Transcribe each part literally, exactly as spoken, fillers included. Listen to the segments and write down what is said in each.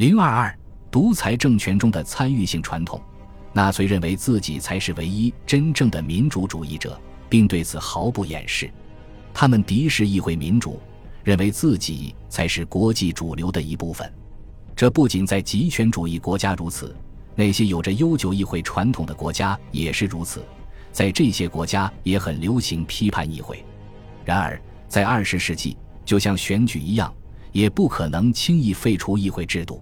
零二二独裁政权中的参与性传统。纳粹认为自己才是唯一真正的民主主义者，并对此毫不掩饰。他们敌视议会民主，认为自己才是国际主流的一部分。这不仅在极权主义国家如此，那些有着悠久议会传统的国家也是如此。在这些国家也很流行批判议会。然而，在二十世纪，就像选举一样，也不可能轻易废除议会制度。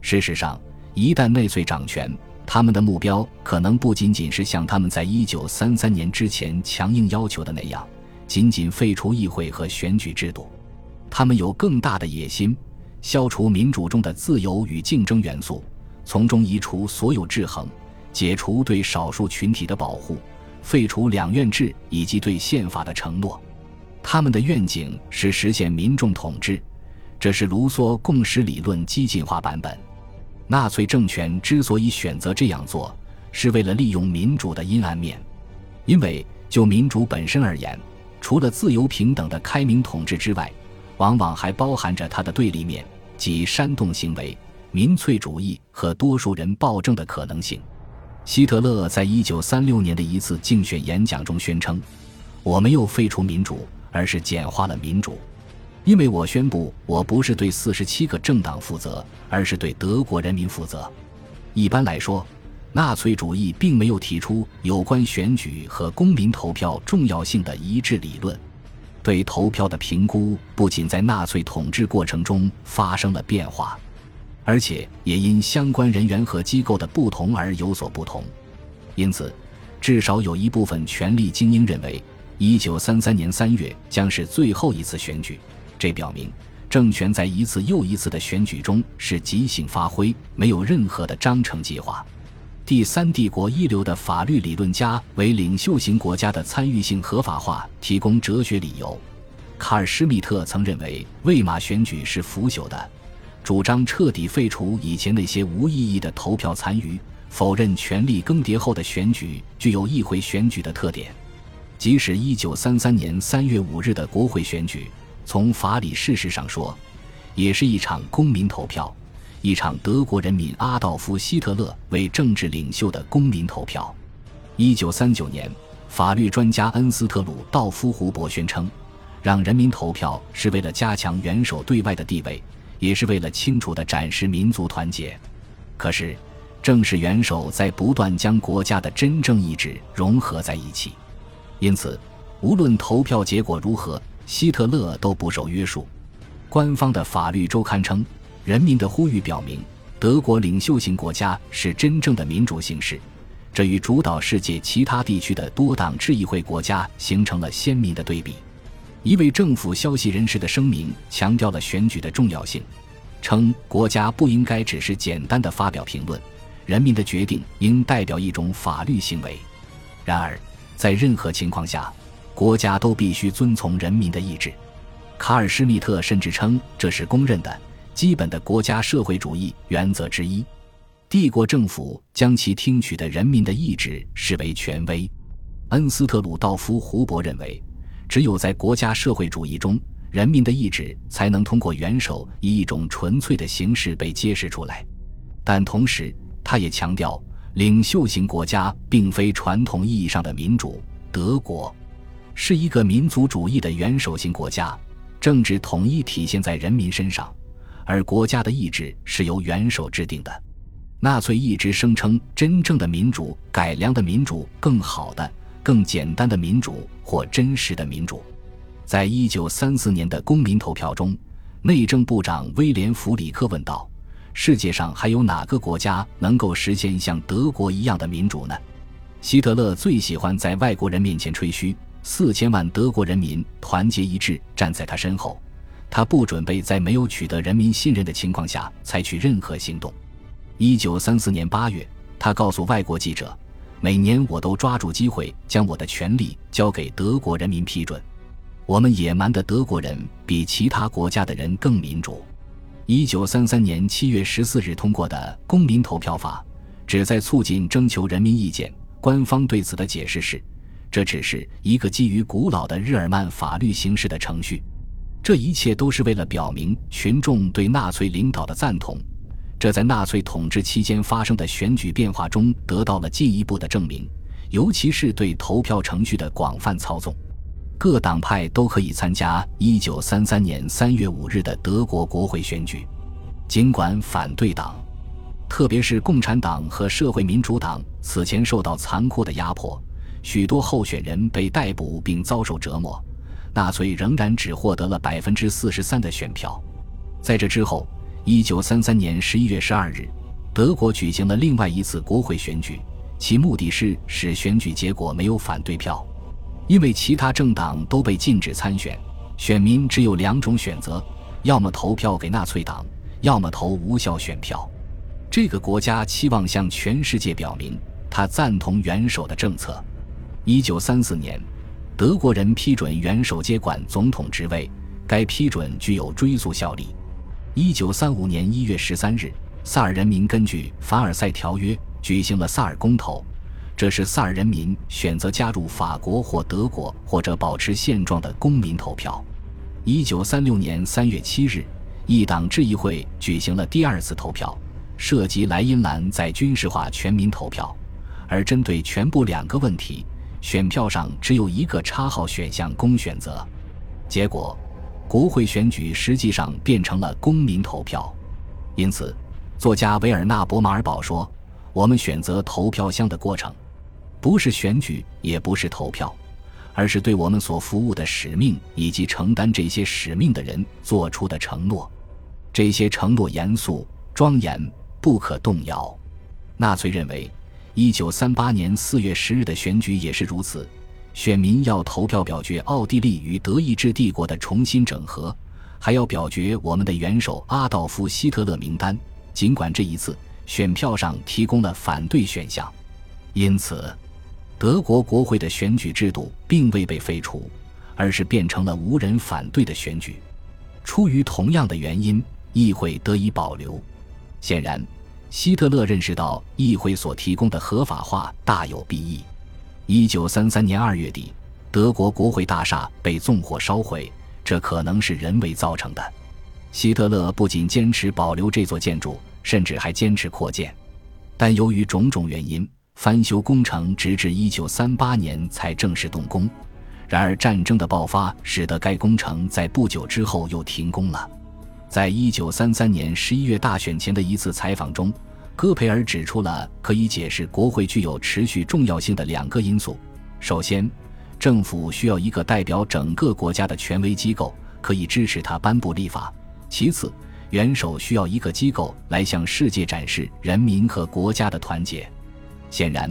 事实上，一旦纳粹掌权，他们的目标可能不仅仅是像他们在一九三三年之前强硬要求的那样，仅仅废除议会和选举制度。他们有更大的野心，消除民主中的自由与竞争元素，从中移除所有制衡，解除对少数群体的保护，废除两院制以及对宪法的承诺。他们的愿景是实现民众统治，这是卢梭共识理论激进化版本。纳粹政权之所以选择这样做，是为了利用民主的阴暗面。因为就民主本身而言，除了自由平等的开明统治之外，往往还包含着它的对立面，即煽动行为、民粹主义和多数人暴政的可能性。希特勒在一九三六年的一次竞选演讲中宣称，我没有废除民主，而是简化了民主。因为我宣布，我不是对四十七个政党负责，而是对德国人民负责。一般来说，纳粹主义并没有提出有关选举和公民投票重要性的一致理论。对投票的评估不仅在纳粹统治过程中发生了变化，而且也因相关人员和机构的不同而有所不同。因此，至少有一部分权力精英认为一九三三年三月将是最后一次选举。这表明政权在一次又一次的选举中是即兴发挥，没有任何的章程计划。第三帝国一流的法律理论家为领袖型国家的参与性合法化提供哲学理由。卡尔施密特曾认为魏玛选举是腐朽的，主张彻底废除以前那些无意义的投票残余，否认权力更迭后的选举具有议会选举的特点。即使一九三三年三月五日的国会选举，从法理事实上说，也是一场公民投票，一场德国人民阿道夫·希特勒为政治领袖的公民投票。一九三九年，法律专家恩斯特·鲁道夫·胡伯宣称，让人民投票是为了加强元首对外的地位，也是为了清楚地展示民族团结。可是，正是元首在不断将国家的真正意志融合在一起，因此，无论投票结果如何，希特勒都不受约束。官方的法律周刊称，人民的呼吁表明，德国领袖型国家是真正的民主形式，这与主导世界其他地区的多党制议会国家形成了鲜明的对比。一位政府消息人士的声明强调了选举的重要性，称国家不应该只是简单的发表评论，人民的决定应代表一种法律行为。然而，在任何情况下，国家都必须遵从人民的意志。卡尔施密特甚至称这是公认的基本的国家社会主义原则之一。帝国政府将其听取的人民的意志视为权威。恩斯特鲁道夫胡伯认为，只有在国家社会主义中，人民的意志才能通过元首以一种纯粹的形式被揭示出来。但同时，他也强调，领袖型国家并非传统意义上的民主。德国是一个民族主义的元首型国家，政治统一体现在人民身上，而国家的意志是由元首制定的。纳粹一直声称，真正的民主、改良的民主、更好的、更简单的民主或真实的民主。在一九三四年的公民投票中，内政部长威廉·弗里克问道，世界上还有哪个国家能够实现像德国一样的民主呢？希特勒最喜欢在外国人面前吹嘘，四千万德国人民团结一致站在他身后，他不准备在没有取得人民信任的情况下采取任何行动。一九三四年八月，他告诉外国记者，每年我都抓住机会将我的权力交给德国人民批准。我们野蛮的德国人比其他国家的人更民主。一九三三年七月十四日通过的公民投票法旨在促进征求人民意见，官方对此的解释是，这只是一个基于古老的日耳曼法律形式的程序。这一切都是为了表明群众对纳粹领导的赞同，这在纳粹统治期间发生的选举变化中得到了进一步的证明，尤其是对投票程序的广泛操纵。各党派都可以参加一九三三年三月五日的德国国会选举，尽管反对党，特别是共产党和社会民主党此前受到残酷的压迫，许多候选人被逮捕并遭受折磨，纳粹仍然只获得了 百分之四十三 的选票。在这之后，一九三三年十一月十二日，德国举行了另外一次国会选举，其目的是使选举结果没有反对票。因为其他政党都被禁止参选，选民只有两种选择，要么投票给纳粹党，要么投无效选票。这个国家期望向全世界表明他赞同元首的政策。一九三四年，德国人批准元首接管总统职位，该批准具有追溯效力。一九三五年一月十三日，萨尔人民根据凡尔赛条约举行了萨尔公投，这是萨尔人民选择加入法国或德国或者保持现状的公民投票。一九三六年三月七日，一党制议会举行了第二次投票，涉及莱茵兰在军事化全民投票，而针对全部两个问题，选票上只有一个叉号选项供选择。结果，国会选举实际上变成了公民投票。因此，作家维尔纳·伯马尔堡说，我们选择投票箱的过程，不是选举，也不是投票，而是对我们所服务的使命以及承担这些使命的人做出的承诺。这些承诺严肃、庄严，不可动摇。纳粹认为一九三八年四月十日的选举也是如此，选民要投票表决奥地利与德意志帝国的重新整合，还要表决我们的元首阿道夫·希特勒名单，尽管这一次选票上提供了反对选项。因此，德国国会的选举制度并未被废除，而是变成了无人反对的选举。出于同样的原因，议会得以保留。显然，希特勒认识到议会所提供的合法化大有裨益。一九三三年二月底，德国国会大厦被纵火烧毁，这可能是人为造成的。希特勒不仅坚持保留这座建筑，甚至还坚持扩建，但由于种种原因，翻修工程直至一九三八年才正式动工。然而，战争的爆发使得该工程在不久之后又停工了。在一九三三年十一月大选前的一次采访中，戈培尔指出了可以解释国会具有持续重要性的两个因素。首先，政府需要一个代表整个国家的权威机构，可以支持他颁布立法。其次，元首需要一个机构来向世界展示人民和国家的团结。显然，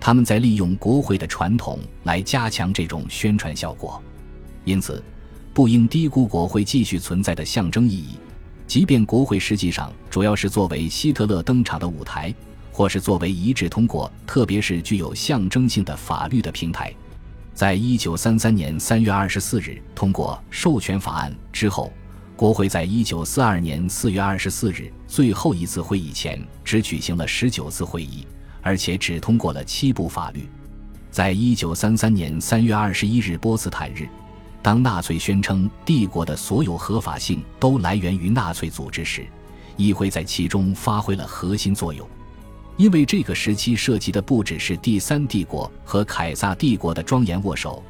他们在利用国会的传统来加强这种宣传效果。因此，不应低估国会继续存在的象征意义，即便国会实际上主要是作为希特勒登场的舞台，或是作为一致通过特别是具有象征性的法律的平台。在一九三三年三月二十四日通过授权法案之后，国会在一九四二年四月二十四日最后一次会议前只举行了十九次会议，而且只通过了七部法律。在一九三三年三月二十一日波茨坦日，当纳粹宣称帝国的所有合法性都来源于纳粹组织时，议会在其中发挥了核心作用。因为这个时期涉及的不只是第三帝国和凯撒帝国的庄严握手，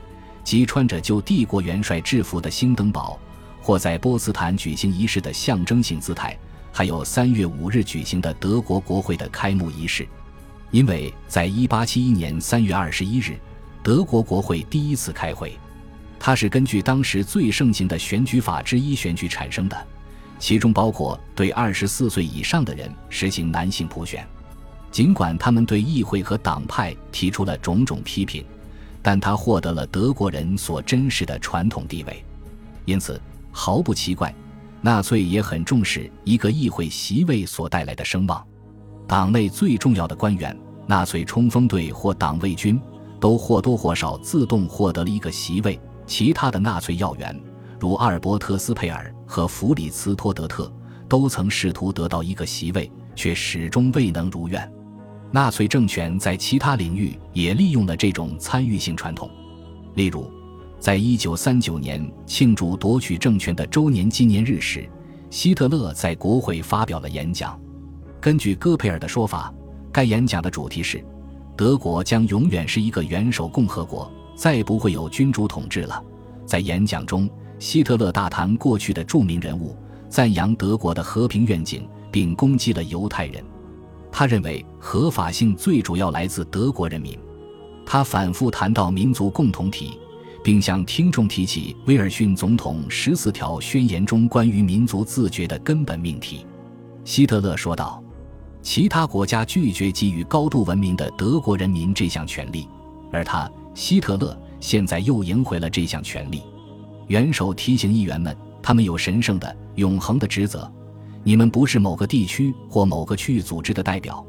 即穿着旧帝国元帅制服的兴登堡，或在波茨坦举行仪式的象征性姿态，还有三月五日举行的德国国会的开幕仪式。因为在一八七一年三月二十一日，德国国会第一次开会，它是根据当时最盛行的选举法之一选举产生的，其中包括对二十四岁以上的人实行男性普选。尽管他们对议会和党派提出了种种批评，但它获得了德国人所珍视的传统地位。因此，毫不奇怪，纳粹也很重视一个议会席位所带来的声望。党内最重要的官员，纳粹冲锋队或党卫军，都或多或少自动获得了一个席位。其他的纳粹要员，如阿尔伯特·斯佩尔和弗里茨·托德特，都曾试图得到一个席位，却始终未能如愿。纳粹政权在其他领域也利用了这种参与性传统。例如，在一九三九年庆祝夺取政权的周年纪念日时，希特勒在国会发表了演讲。根据戈培尔的说法，该演讲的主题是德国将永远是一个元首共和国，再不会有君主统治了。在演讲中，希特勒大谈过去的著名人物，赞扬德国的和平愿景，并攻击了犹太人。他认为合法性最主要来自德国人民。他反复谈到民族共同体，并向听众提起威尔逊总统十四条宣言中关于民族自觉的根本命题。希特勒说道，其他国家拒绝给予高度文明的德国人民这项权利，而他希特勒现在又赢回了这项权利。元首提醒议员们，他们有神圣的永恒的职责，你们不是某个地区或某个区域组织的代表，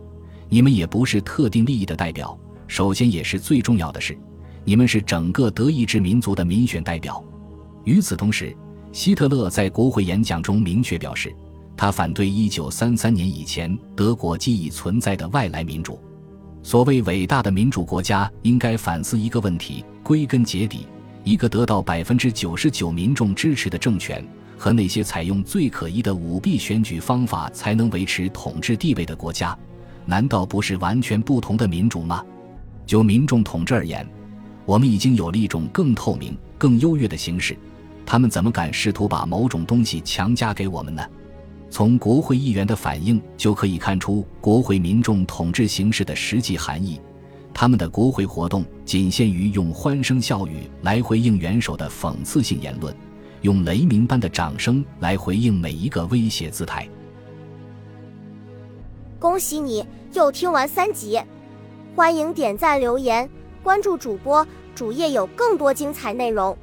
你们也不是特定利益的代表，首先也是最重要的是，你们是整个德意志民族的民选代表。与此同时，希特勒在国会演讲中明确表示，他反对一九三三年以前德国既已存在的外来民主。所谓伟大的民主国家应该反思一个问题，归根结底，一个得到 百分之九十九 民众支持的政权和那些采用最可疑的舞弊选举方法才能维持统治地位的国家，难道不是完全不同的民主吗？就民众统治而言，我们已经有了一种更透明、更优越的形式，他们怎么敢试图把某种东西强加给我们呢？从国会议员的反应就可以看出国会民众统治形式的实际含义，他们的国会活动仅限于用欢声笑语来回应元首的讽刺性言论，用雷鸣般的掌声来回应每一个威胁姿态。恭喜你又听完三集，欢迎点赞留言关注主播，主页有更多精彩内容。